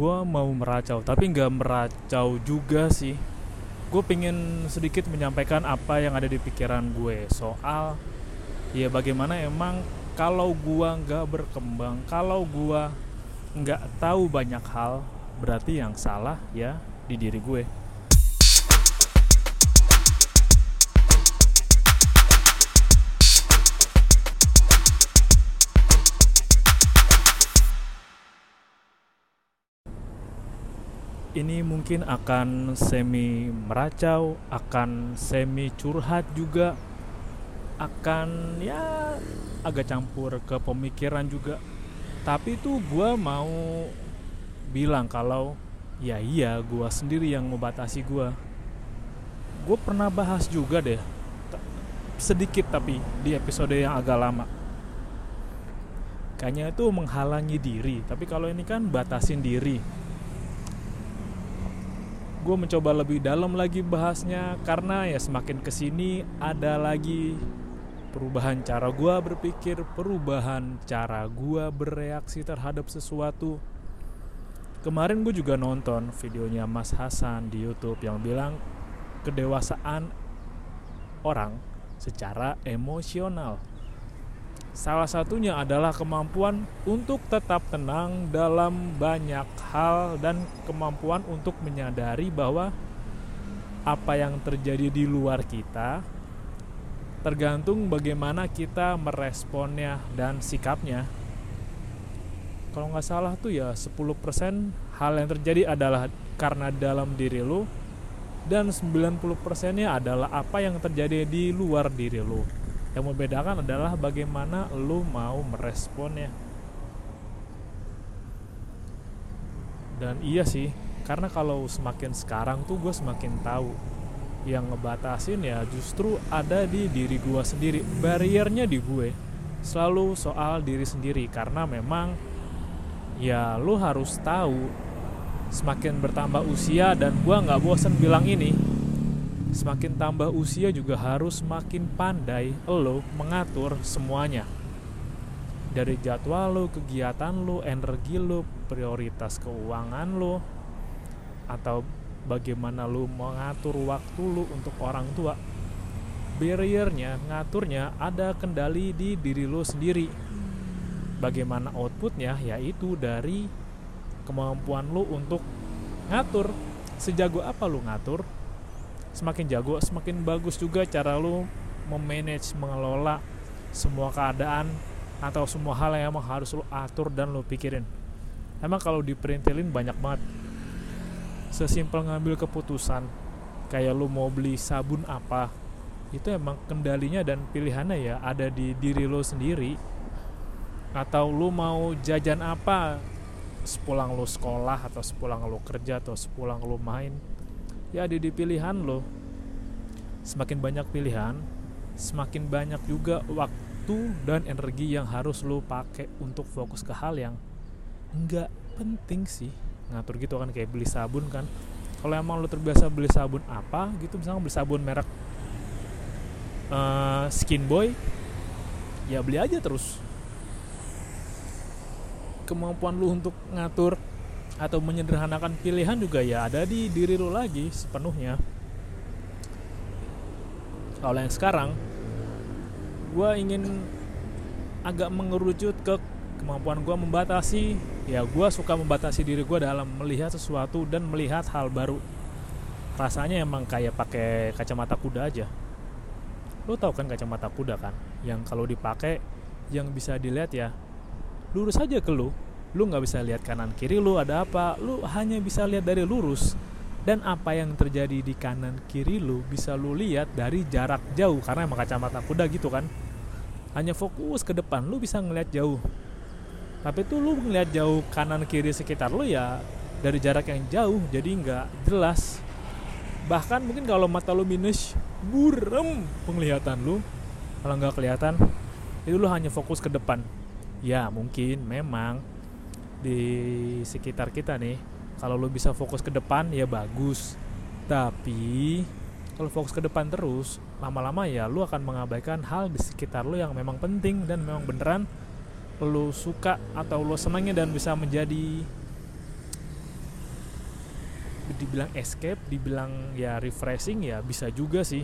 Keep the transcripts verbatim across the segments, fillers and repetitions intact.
gue mau meracau, tapi gak meracau juga sih. Gue pengen sedikit menyampaikan apa yang ada di pikiran gue soal ya bagaimana emang kalau gue gak berkembang, kalau gue gak tahu banyak hal, berarti yang salah ya di diri gue. Ini mungkin akan semi meracau, akan semi curhat juga, akan ya agak campur ke pemikiran juga. Tapi tuh gue mau bilang kalau ya iya gue sendiri yang membatasi gue. Gue pernah bahas juga deh, sedikit tapi di episode yang agak lama. Kayaknya itu menghalangi diri, tapi kalau ini kan batasin diri. Gue mencoba lebih dalam lagi bahasnya karena ya semakin kesini ada lagi perubahan cara gue berpikir, perubahan cara gue bereaksi terhadap sesuatu. Kemarin gue juga nonton videonya Mas Hasan di YouTube yang bilang kedewasaan orang secara emosional. Salah satunya adalah kemampuan untuk tetap tenang dalam banyak hal dan kemampuan untuk menyadari bahwa apa yang terjadi di luar kita tergantung bagaimana kita meresponnya dan sikapnya. Kalau nggak salah tuh ya sepuluh persen hal yang terjadi adalah karena dalam diri lu dan sembilan puluh persennya adalah apa yang terjadi di luar diri lu. Yang membedakan adalah bagaimana lu mau meresponnya. Dan iya sih, karena kalau semakin sekarang tuh gue semakin tahu yang ngebatasin ya justru ada di diri gue sendiri. Bariernya di gue selalu soal diri sendiri, karena memang ya lu harus tahu semakin bertambah usia, dan gue gak bosen bilang ini, semakin tambah usia juga harus makin pandai lo mengatur semuanya. Dari jadwal lo, kegiatan lo, energi lo, prioritas keuangan lo, atau bagaimana lo mengatur waktu lo untuk orang tua. Barriernya, ngaturnya ada kendali di diri lo sendiri. Bagaimana outputnya yaitu dari kemampuan lo untuk ngatur. Sejago apa lo ngatur, semakin jago, semakin bagus juga cara lu memanage, mengelola semua keadaan atau semua hal yang emang harus lu atur dan lu pikirin. Emang kalau diperintilin banyak banget. Sesimpel ngambil keputusan, kayak lu mau beli sabun apa, itu emang kendalinya dan pilihannya ya ada di diri lu sendiri. Atau lu mau jajan apa sepulang lu sekolah atau sepulang lu kerja atau sepulang lu main, ya ada di pilihan lo. Semakin banyak pilihan, semakin banyak juga waktu dan energi yang harus lo pakai untuk fokus ke hal yang nggak penting sih. Ngatur gitu kan, kayak beli sabun kan. Kalau emang lo terbiasa beli sabun apa gitu, misalnya beli sabun merek uh, Skinboy, ya beli aja terus. Kemampuan lo untuk ngatur atau menyederhanakan pilihan juga ya ada di diri lo lagi sepenuhnya. Kalau yang sekarang, gue ingin agak mengerucut ke kemampuan gue membatasi. Ya gue suka membatasi diri gue dalam melihat sesuatu dan melihat hal baru. Rasanya emang kayak pakai kacamata kuda aja. Lo tau kan kacamata kuda kan? Yang kalau dipakai, yang bisa dilihat ya lurus aja ke lo. Lu gak bisa lihat kanan kiri lu ada apa, lu hanya bisa lihat dari lurus. Dan apa yang terjadi di kanan kiri lu bisa lu lihat dari jarak jauh, karena emang kacamata kuda gitu kan. Hanya fokus ke depan, lu bisa ngelihat jauh. Tapi tuh lu ngelihat jauh kanan kiri sekitar lu ya dari jarak yang jauh, jadi gak jelas. Bahkan mungkin kalau mata lu minus, burem penglihatan lu. Kalau gak kelihatan, itu lu hanya fokus ke depan. Ya mungkin memang di sekitar kita nih, kalau lo bisa fokus ke depan ya bagus. Tapi kalau fokus ke depan terus, lama-lama ya lo akan mengabaikan hal di sekitar lo yang memang penting dan memang beneran lo suka atau lo senangnya dan bisa menjadi dibilang escape, dibilang ya refreshing ya bisa juga sih.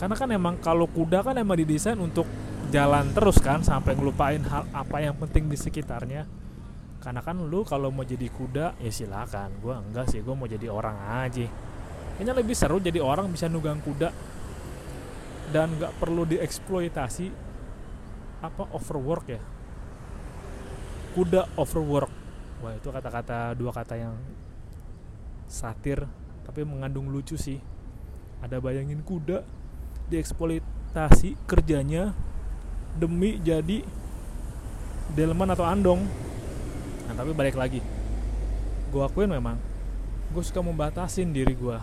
Karena kan emang kalau kuda kan emang didesain untuk jalan terus kan, sampai ngelupain hal apa yang penting di sekitarnya. Karena kan lu kalau mau jadi kuda ya silakan. Gue enggak sih, gue mau jadi orang aja. Kayaknya lebih seru jadi orang, bisa nunggang kuda dan nggak perlu dieksploitasi apa overwork ya. Kuda overwork. Wah, itu kata-kata, dua kata yang satir tapi mengandung lucu sih. Ada bayangin kuda dieksploitasi kerjanya demi jadi delman atau andong. Nah, tapi balik lagi, gue akuin memang gue suka membatasin diri gue,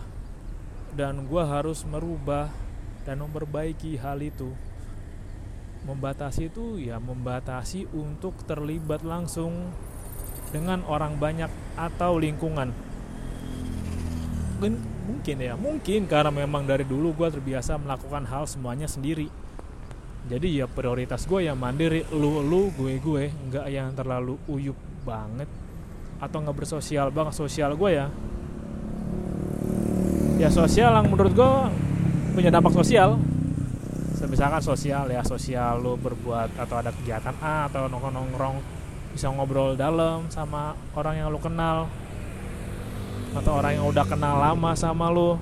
dan gue harus merubah dan memperbaiki hal itu. Membatasi itu ya membatasi untuk terlibat langsung dengan orang banyak atau lingkungan. Mungkin ya, mungkin karena memang dari dulu gue terbiasa melakukan hal semuanya sendiri. Jadi ya prioritas gue ya mandiri, lu-lu, gue-gue, nggak yang terlalu uyup banget atau nggak bersosial banget. Sosial gue ya ya sosial yang menurut gue punya dampak sosial. Misalkan sosial ya sosial lo berbuat atau ada kegiatan A atau nongkrong-nongkrong, bisa ngobrol dalam sama orang yang lo kenal atau orang yang udah kenal lama sama lo.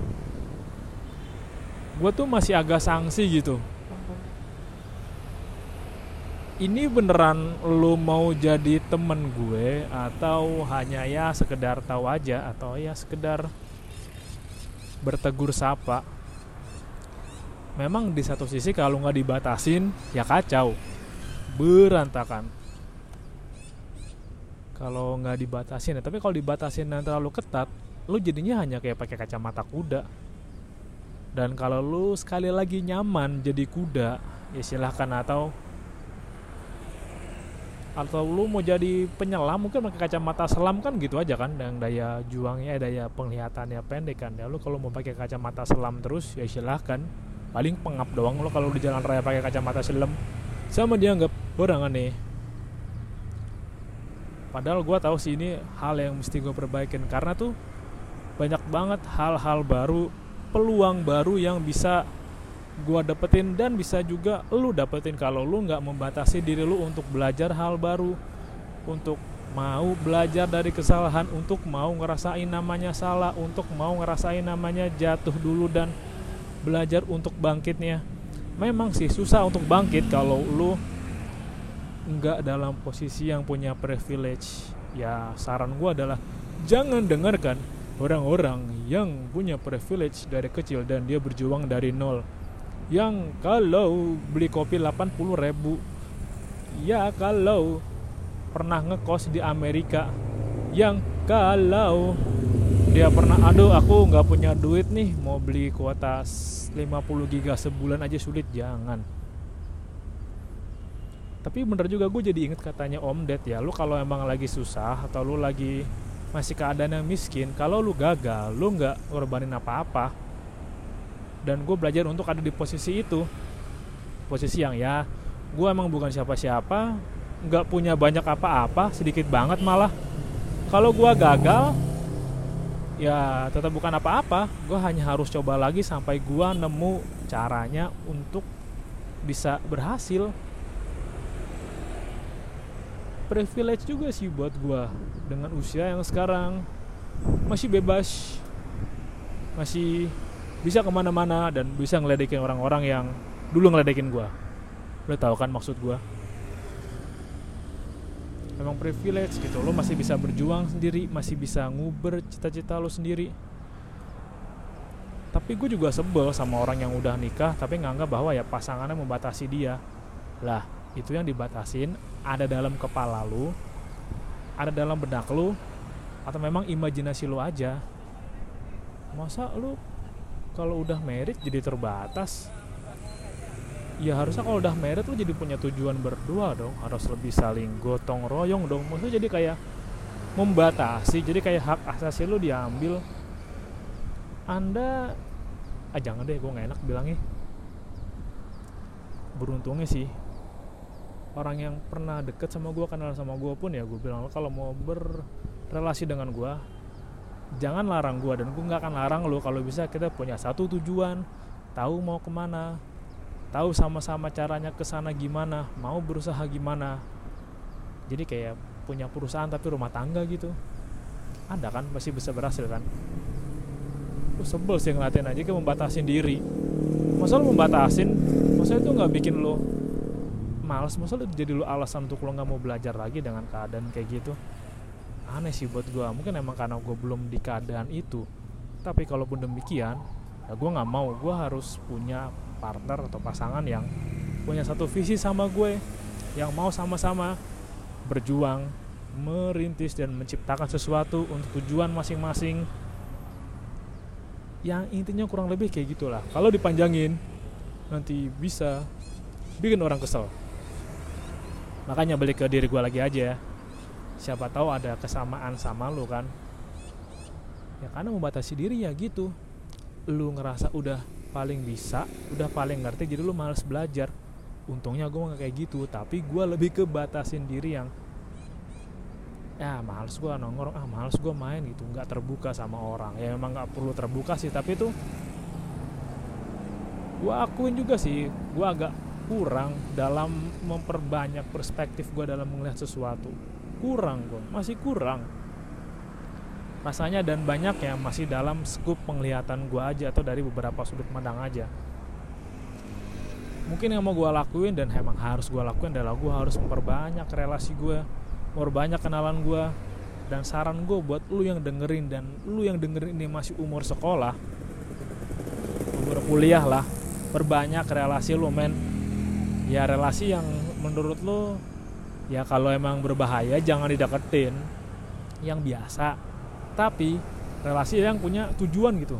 Gue tuh masih agak sangsi gitu, ini beneran lo mau jadi temen gue atau hanya ya sekedar tahu aja atau ya sekedar bertegur sapa. Memang di satu sisi kalau nggak dibatasin ya kacau, berantakan kalau nggak dibatasin ya. Tapi kalau dibatasin dan terlalu ketat, lo jadinya hanya kayak pakai kacamata kuda. Dan kalau lo sekali lagi nyaman jadi kuda ya silahkan, atau atau lu mau jadi penyelam mungkin pakai kacamata selam kan, gitu aja kan, yang daya juangnya, daya penglihatannya pendek kan. Ya lu kalau mau pakai kacamata selam terus ya silahkan, paling pengap doang lu kalau di jalan raya pakai kacamata selam, sama dianggap orang aneh. Padahal gue tahu sih ini hal yang mesti gue perbaikin, karena tuh banyak banget hal-hal baru, peluang baru yang bisa gua dapetin dan bisa juga lu dapetin kalau lu nggak membatasi diri lu untuk belajar hal baru, untuk mau belajar dari kesalahan, untuk mau ngerasain namanya salah, untuk mau ngerasain namanya jatuh dulu dan belajar untuk bangkitnya. Memang sih susah untuk bangkit kalau lu nggak dalam posisi yang punya privilege. Ya saran gua adalah jangan dengarkan orang-orang yang punya privilege dari kecil dan dia berjuang dari nol, yang kalau beli kopi delapan puluh ribu, ya kalau pernah ngekos di Amerika, yang kalau dia pernah, aduh aku gak punya duit nih, mau beli kuota lima puluh giga sebulan aja sulit, jangan. Tapi bener juga, gue jadi inget katanya Om Ded ya, lu kalau emang lagi susah atau lu lagi masih keadaan yang miskin, kalau lu gagal, lu gak ngorbanin apa-apa. Dan gue belajar untuk ada di posisi itu, posisi yang ya gue emang bukan siapa-siapa, gak punya banyak apa-apa, sedikit banget malah. Kalau gue gagal ya tetap bukan apa-apa, gue hanya harus coba lagi sampai gue nemu caranya untuk bisa berhasil. Privilege juga sih buat gue dengan usia yang sekarang, masih bebas, masih bisa kemana-mana dan bisa ngeledekin orang-orang yang dulu ngeledekin gue. Lo tau kan maksud gue, emang privilege gitu, lo masih bisa berjuang sendiri, masih bisa nguber cita-cita lo sendiri. Tapi gue juga sebel sama orang yang udah nikah tapi nganggap bahwa ya pasangannya membatasi dia. Lah itu yang dibatasin ada dalam kepala lo, ada dalam benak lo, atau memang imajinasi lo aja. Masa lo kalau udah married jadi terbatas? Ya harusnya kalau udah married lu jadi punya tujuan berdua dong, harus lebih saling gotong royong dong. Maksudnya jadi kayak membatasi, jadi kayak hak asasi lu diambil. Anda ah jangan deh, gue gak enak bilangnya. Beruntungnya sih orang yang pernah deket sama gue, kenal sama gue pun ya gue bilang, kalau mau berrelasi dengan gue jangan larang gue, dan gue gak akan larang lo. Kalau bisa kita punya satu tujuan, tahu mau kemana, tahu sama-sama caranya kesana gimana, mau berusaha gimana. Jadi kayak punya perusahaan tapi rumah tangga gitu, ada kan, pasti bisa berhasil kan. Lu sebel sih ngeliatin aja, kayak membatasin diri. Masa lu membatasin, masa itu gak bikin lu malas, masa lu jadi lu alasan untuk lu gak mau belajar lagi dengan keadaan kayak gitu. Aneh sih buat gue, mungkin emang karena gue belum di keadaan itu. Tapi kalaupun demikian, ya gue gak mau, gue harus punya partner atau pasangan yang punya satu visi sama gue, yang mau sama-sama berjuang, merintis dan menciptakan sesuatu untuk tujuan masing-masing. Yang intinya kurang lebih kayak gitulah. Kalau dipanjangin nanti bisa bikin orang kesel. Makanya balik ke diri gue lagi aja. Siapa tahu ada kesamaan sama lo kan. Ya karena membatasi diri ya gitu. Lu ngerasa udah paling bisa, udah paling ngerti, jadi lu malas belajar. Untungnya gue gak kayak gitu, tapi gue lebih ke batasin diri yang ya males gue nongkrong, ah males gue main gitu, gak terbuka sama orang. Ya memang gak perlu terbuka sih, tapi itu gue akuin juga sih, gue agak kurang dalam memperbanyak perspektif gue dalam melihat sesuatu. Kurang gue, masih kurang rasanya, dan banyak yang masih dalam skup penglihatan gue aja atau dari beberapa sudut pandang aja. Mungkin yang mau gue lakuin dan emang harus gue lakuin adalah gue harus memperbanyak relasi gue, memperbanyak kenalan gue. Dan saran gue buat lu yang dengerin, dan lu yang dengerin ini masih umur sekolah, umur kuliah lah, perbanyak relasi lu men. Ya relasi yang menurut lu ya kalau emang berbahaya jangan dideketin, yang biasa. Tapi relasi yang punya tujuan gitu.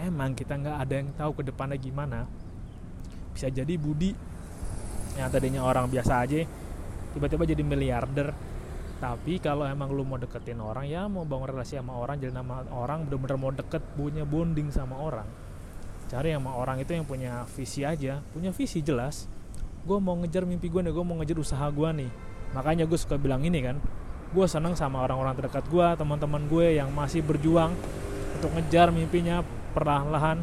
Emang kita gak ada yang tahu ke depannya gimana. Bisa jadi Budi yang tadinya orang biasa aja tiba-tiba jadi miliarder. Tapi kalau emang lu mau deketin orang, ya mau bangun relasi sama orang, jadi nama orang bener-bener mau deket, punya bonding sama orang, cari sama orang itu yang punya visi aja. Punya visi jelas, gue mau ngejar mimpi gue nih, gue mau ngejar usaha gue nih. Makanya gue suka bilang ini kan, gue seneng sama orang-orang terdekat gue, teman-teman gue yang masih berjuang untuk ngejar mimpinya, perlahan-lahan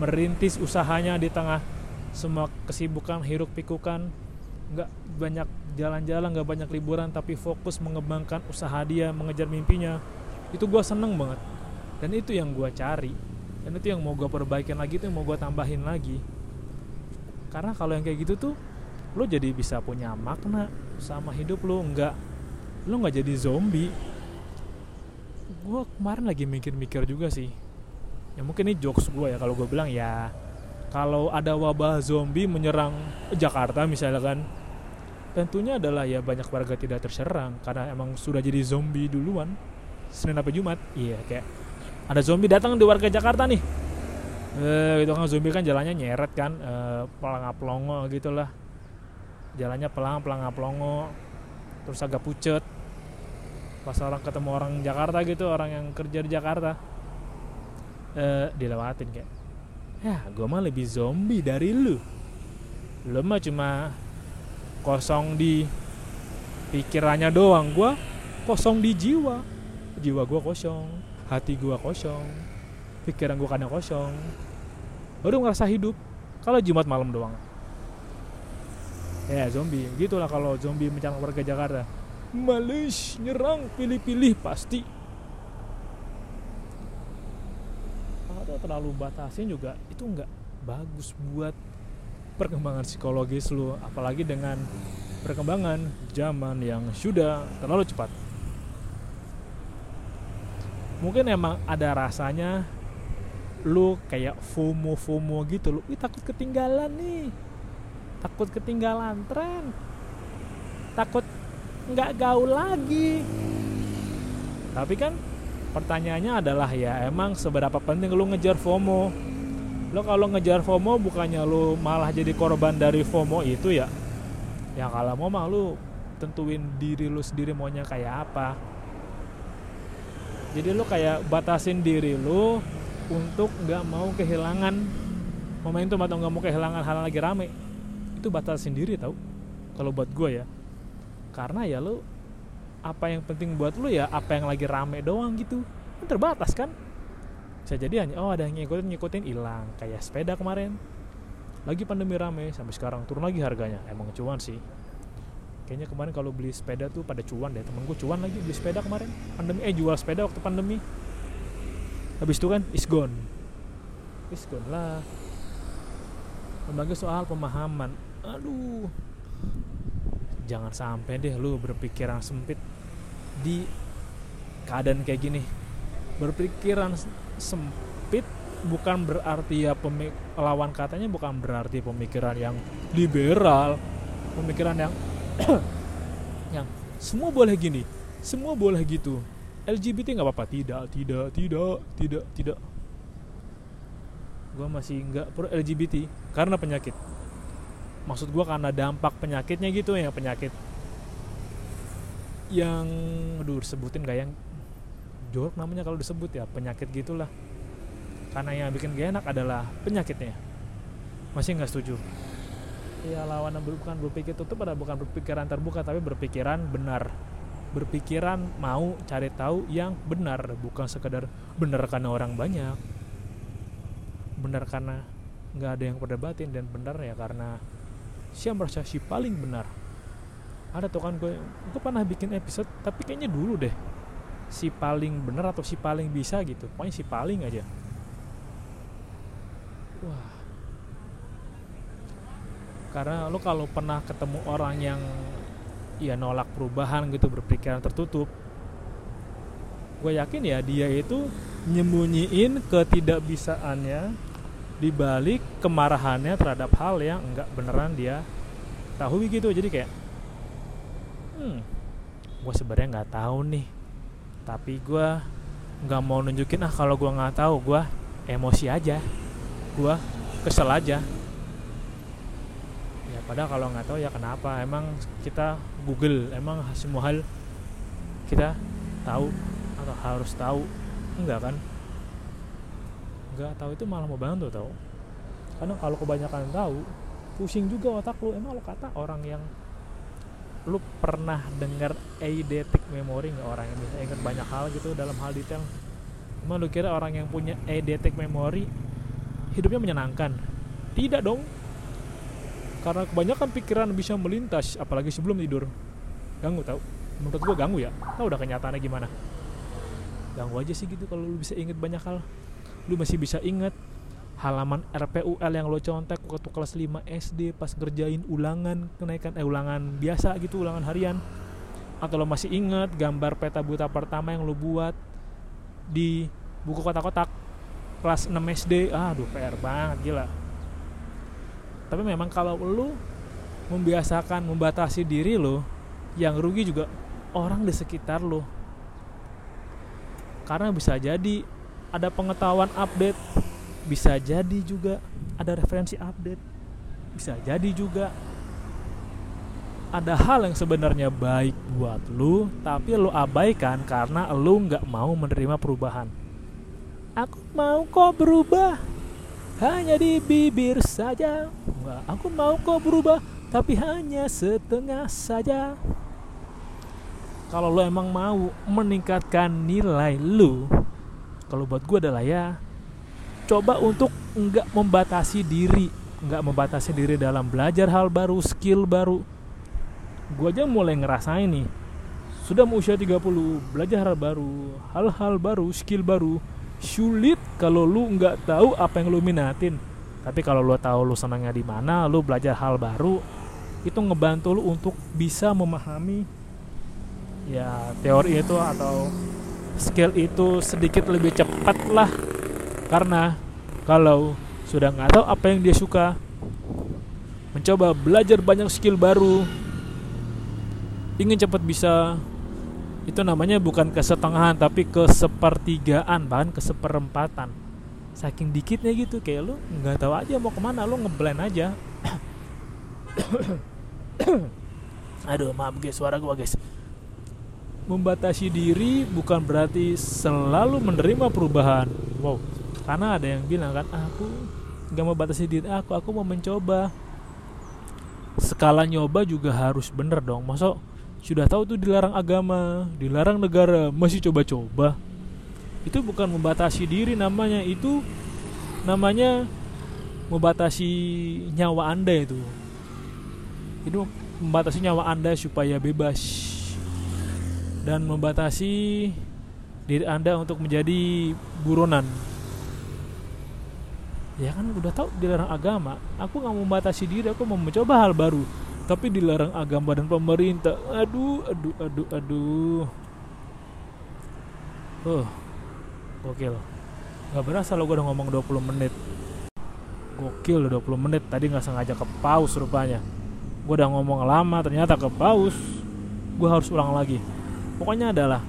merintis usahanya di tengah semua kesibukan, hiruk pikukan, gak banyak jalan-jalan, gak banyak liburan, tapi fokus mengembangkan usaha dia, mengejar mimpinya. Itu gue seneng banget, dan itu yang gue cari, dan itu yang mau gue perbaikin lagi, itu yang mau gue tambahin lagi. Karena kalau yang kayak gitu tuh lo jadi bisa punya makna sama hidup lo, enggak, lo gak jadi zombie. Gue kemarin lagi mikir-mikir juga sih, ya mungkin ini jokes gue ya kalau gue bilang ya kalau ada wabah zombie menyerang Jakarta misalkan, tentunya adalah ya banyak warga tidak terserang karena emang sudah jadi zombie duluan. Senin sampai Jumat, iya kayak ada zombie datang di warga Jakarta nih, eh gitu kan, zombie kan jalannya nyeret kan, e, pelangap-pelongo gitulah, jalannya pelang-pelangap-pelongo, terus agak pucet. Pas orang ketemu orang Jakarta gitu, orang yang kerja di Jakarta, e, dilewatin kayak, ya gue mah lebih zombie dari lu, lu mah cuma kosong di pikirannya doang, gue kosong di jiwa, jiwa gue kosong, hati gue kosong, pikiran gue kadang kosong, baru ngerasa hidup kalau Jumat malam doang. Ya zombie gitulah kalau zombie menyerang warga Jakarta, malis nyerang pilih-pilih pasti. Terlalu batasin juga itu nggak bagus buat perkembangan psikologis lu, apalagi dengan perkembangan zaman yang sudah terlalu cepat. Mungkin emang ada rasanya lu kayak FOMO-FOMO gitu, lu takut ketinggalan nih, takut ketinggalan tren, takut nggak gaul lagi. Tapi kan pertanyaannya adalah ya emang seberapa penting lu ngejar FOMO? Lo kalau ngejar FOMO bukannya lu malah jadi korban dari FOMO itu ya? Ya kalau mau mah lu tentuin diri lu sendiri maunya kayak apa. Jadi lu kayak batasin diri lu untuk gak mau kehilangan momentum atau gak mau kehilangan hal lagi rame. Itu batasin diri tau, kalau buat gue ya. Karena ya lu, apa yang penting buat lu ya apa yang lagi rame doang gitu. kan terbatas kan, bisa jadi hanya oh ada yang ngikutin ngikutin hilang, kayak sepeda kemarin lagi pandemi rame sampai sekarang turun lagi harganya, emang cuan sih kayaknya. Kemarin kalau beli sepeda tuh pada cuan deh, temen gue cuan lagi beli sepeda kemarin pandemi, eh jual sepeda waktu pandemi. Habis itu kan is gone is gone lah. Lembaga soal pemahaman, aduh jangan sampai deh lu berpikiran sempit di keadaan kayak gini. Berpikiran sempit bukan berarti ya pemik- lawan katanya bukan berarti pemikiran yang liberal, pemikiran yang yang semua boleh gini, semua boleh gitu, L G B T nggak apa-apa, tidak tidak tidak tidak tidak gue masih nggak pro L G B T karena penyakit. Maksud gue karena dampak penyakitnya gitu ya, penyakit yang aduh sebutin gak yang jorok namanya kalau disebut ya, penyakit gitulah, karena yang bikin gak enak adalah penyakitnya. Masih nggak setuju ya, lawan bukan berpikir tutup pada bukan berpikiran terbuka, tapi berpikiran benar, berpikiran mau cari tahu yang benar, bukan sekedar benar karena orang banyak, benar karena nggak ada yang perdebatin, dan benar ya karena siapa merasa si paling benar. Ada tuh kan gue gue pernah bikin episode tapi kayaknya dulu deh, si paling benar atau si paling bisa gitu, pokoknya si paling aja. Wah, karena lo kalau pernah ketemu orang yang ya nolak perubahan gitu, berpikiran tertutup, gue yakin ya dia itu nyembunyiin ketidakbisaannya dibalik kemarahannya terhadap hal yang enggak beneran dia tahu gitu. Jadi kayak hmm, gue sebenarnya nggak tahu nih, tapi gue nggak mau nunjukin ah kalau gue nggak tahu, gue emosi aja, gue kesel aja. Ya padahal kalau nggak tahu ya kenapa? Emang kita Google, emang semua hal kita tahu atau harus tahu? Enggak kan? Nggak tahu itu malah mau bantu tau. Karena kalau kebanyakan tahu, pusing juga otak lu. Emang lo kata orang yang lu pernah dengar eidetic memory nggak, orang yang bisa ingat banyak hal gitu dalam hal detail? Emang lu kira orang yang punya eidetic memory hidupnya menyenangkan? Tidak dong, karena kebanyakan pikiran bisa melintas, apalagi sebelum tidur. Ganggu tau, menurut gua ganggu ya, tau udah kenyataannya gimana. Ganggu aja sih gitu kalau lu bisa ingat banyak hal. Lu masih bisa ingat halaman R P U L yang lo contek waktu kelas lima S D pas ngerjain ulangan kenaikan eh ulangan biasa gitu, ulangan harian. Atau lo masih ingat gambar peta buta pertama yang lo buat di buku kotak-kotak kelas enam S D. Aduh, P R banget gila. Tapi memang kalau lo membiasakan membatasi diri lo, yang rugi juga orang di sekitar lo. Karena bisa jadi ada pengetahuan update, bisa jadi juga ada referensi update, bisa jadi juga ada hal yang sebenarnya baik buat lu, tapi lu abaikan karena lu gak mau menerima perubahan. Aku mau kok berubah, hanya di bibir saja. Wah, aku mau kok berubah, tapi hanya setengah saja. Kalau lu emang mau meningkatkan nilai lu, kalau buat gue adalah ya coba untuk enggak membatasi diri, enggak membatasi diri dalam belajar hal baru, skill baru. Gue aja mulai ngerasain nih, sudah usia tiga puluh, belajar hal baru, hal-hal baru, skill baru. Sulit kalau lu enggak tahu apa yang lu minatin. Tapi kalau lu tahu lu senangnya di mana, lu belajar hal baru, itu ngebantu lu untuk bisa memahami ya teori itu atau skill itu sedikit lebih cepat lah. Karena kalau sudah nggak tahu apa yang dia suka, mencoba belajar banyak skill baru, ingin cepat bisa, itu namanya bukan kesetengahan tapi kesepertigaan, bahkan keseperempatan. Saking dikitnya gitu, kayak lu nggak tahu aja mau kemana, lu ngeblend aja. Aduh maaf guys, suara gua guys. Membatasi diri bukan berarti selalu menerima perubahan. Wow. Karena ada yang bilang kan, aku gak mau batasi diri aku, aku mau mencoba. Skala nyoba juga harus bener dong. Masa sudah tahu tuh dilarang agama, dilarang negara, masih coba-coba. Itu bukan membatasi diri namanya, itu namanya membatasi nyawa Anda. Itu itu membatasi nyawa Anda supaya bebas, dan membatasi diri Anda untuk menjadi buronan. Ya kan udah tahu dilarang agama, aku nggak membatasi diri, aku mau mencoba hal baru, tapi dilarang agama dan pemerintah. Aduh, aduh, aduh, aduh. Oh, gokil. Gak berasa lo gue udah ngomong dua puluh menit. Gokil udah dua puluh menit. Tadi gak sengaja ke pause rupanya. Gue udah ngomong lama ternyata ke pause. Gue harus ulang lagi. Pokoknya adalah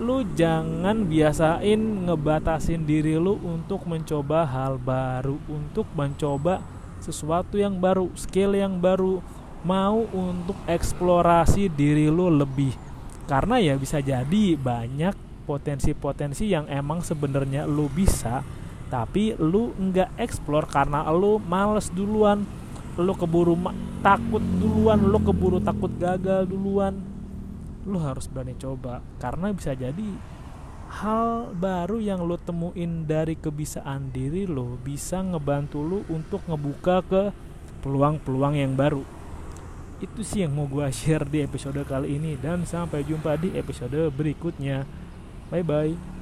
lu jangan biasain ngebatasin diri lu untuk mencoba hal baru, untuk mencoba sesuatu yang baru, skill yang baru, mau untuk eksplorasi diri lu lebih. Karena ya bisa jadi banyak potensi-potensi yang emang sebenarnya lu bisa, tapi lu nggak explore karena lu males duluan, lu keburu ma- takut duluan, lu keburu takut gagal duluan. Lu harus berani coba, karena bisa jadi hal baru yang lu temuin dari kebisaan diri lu bisa ngebantu lu untuk ngebuka ke peluang-peluang yang baru. Itu sih yang mau gua share di episode kali ini, dan sampai jumpa di episode berikutnya. Bye-bye.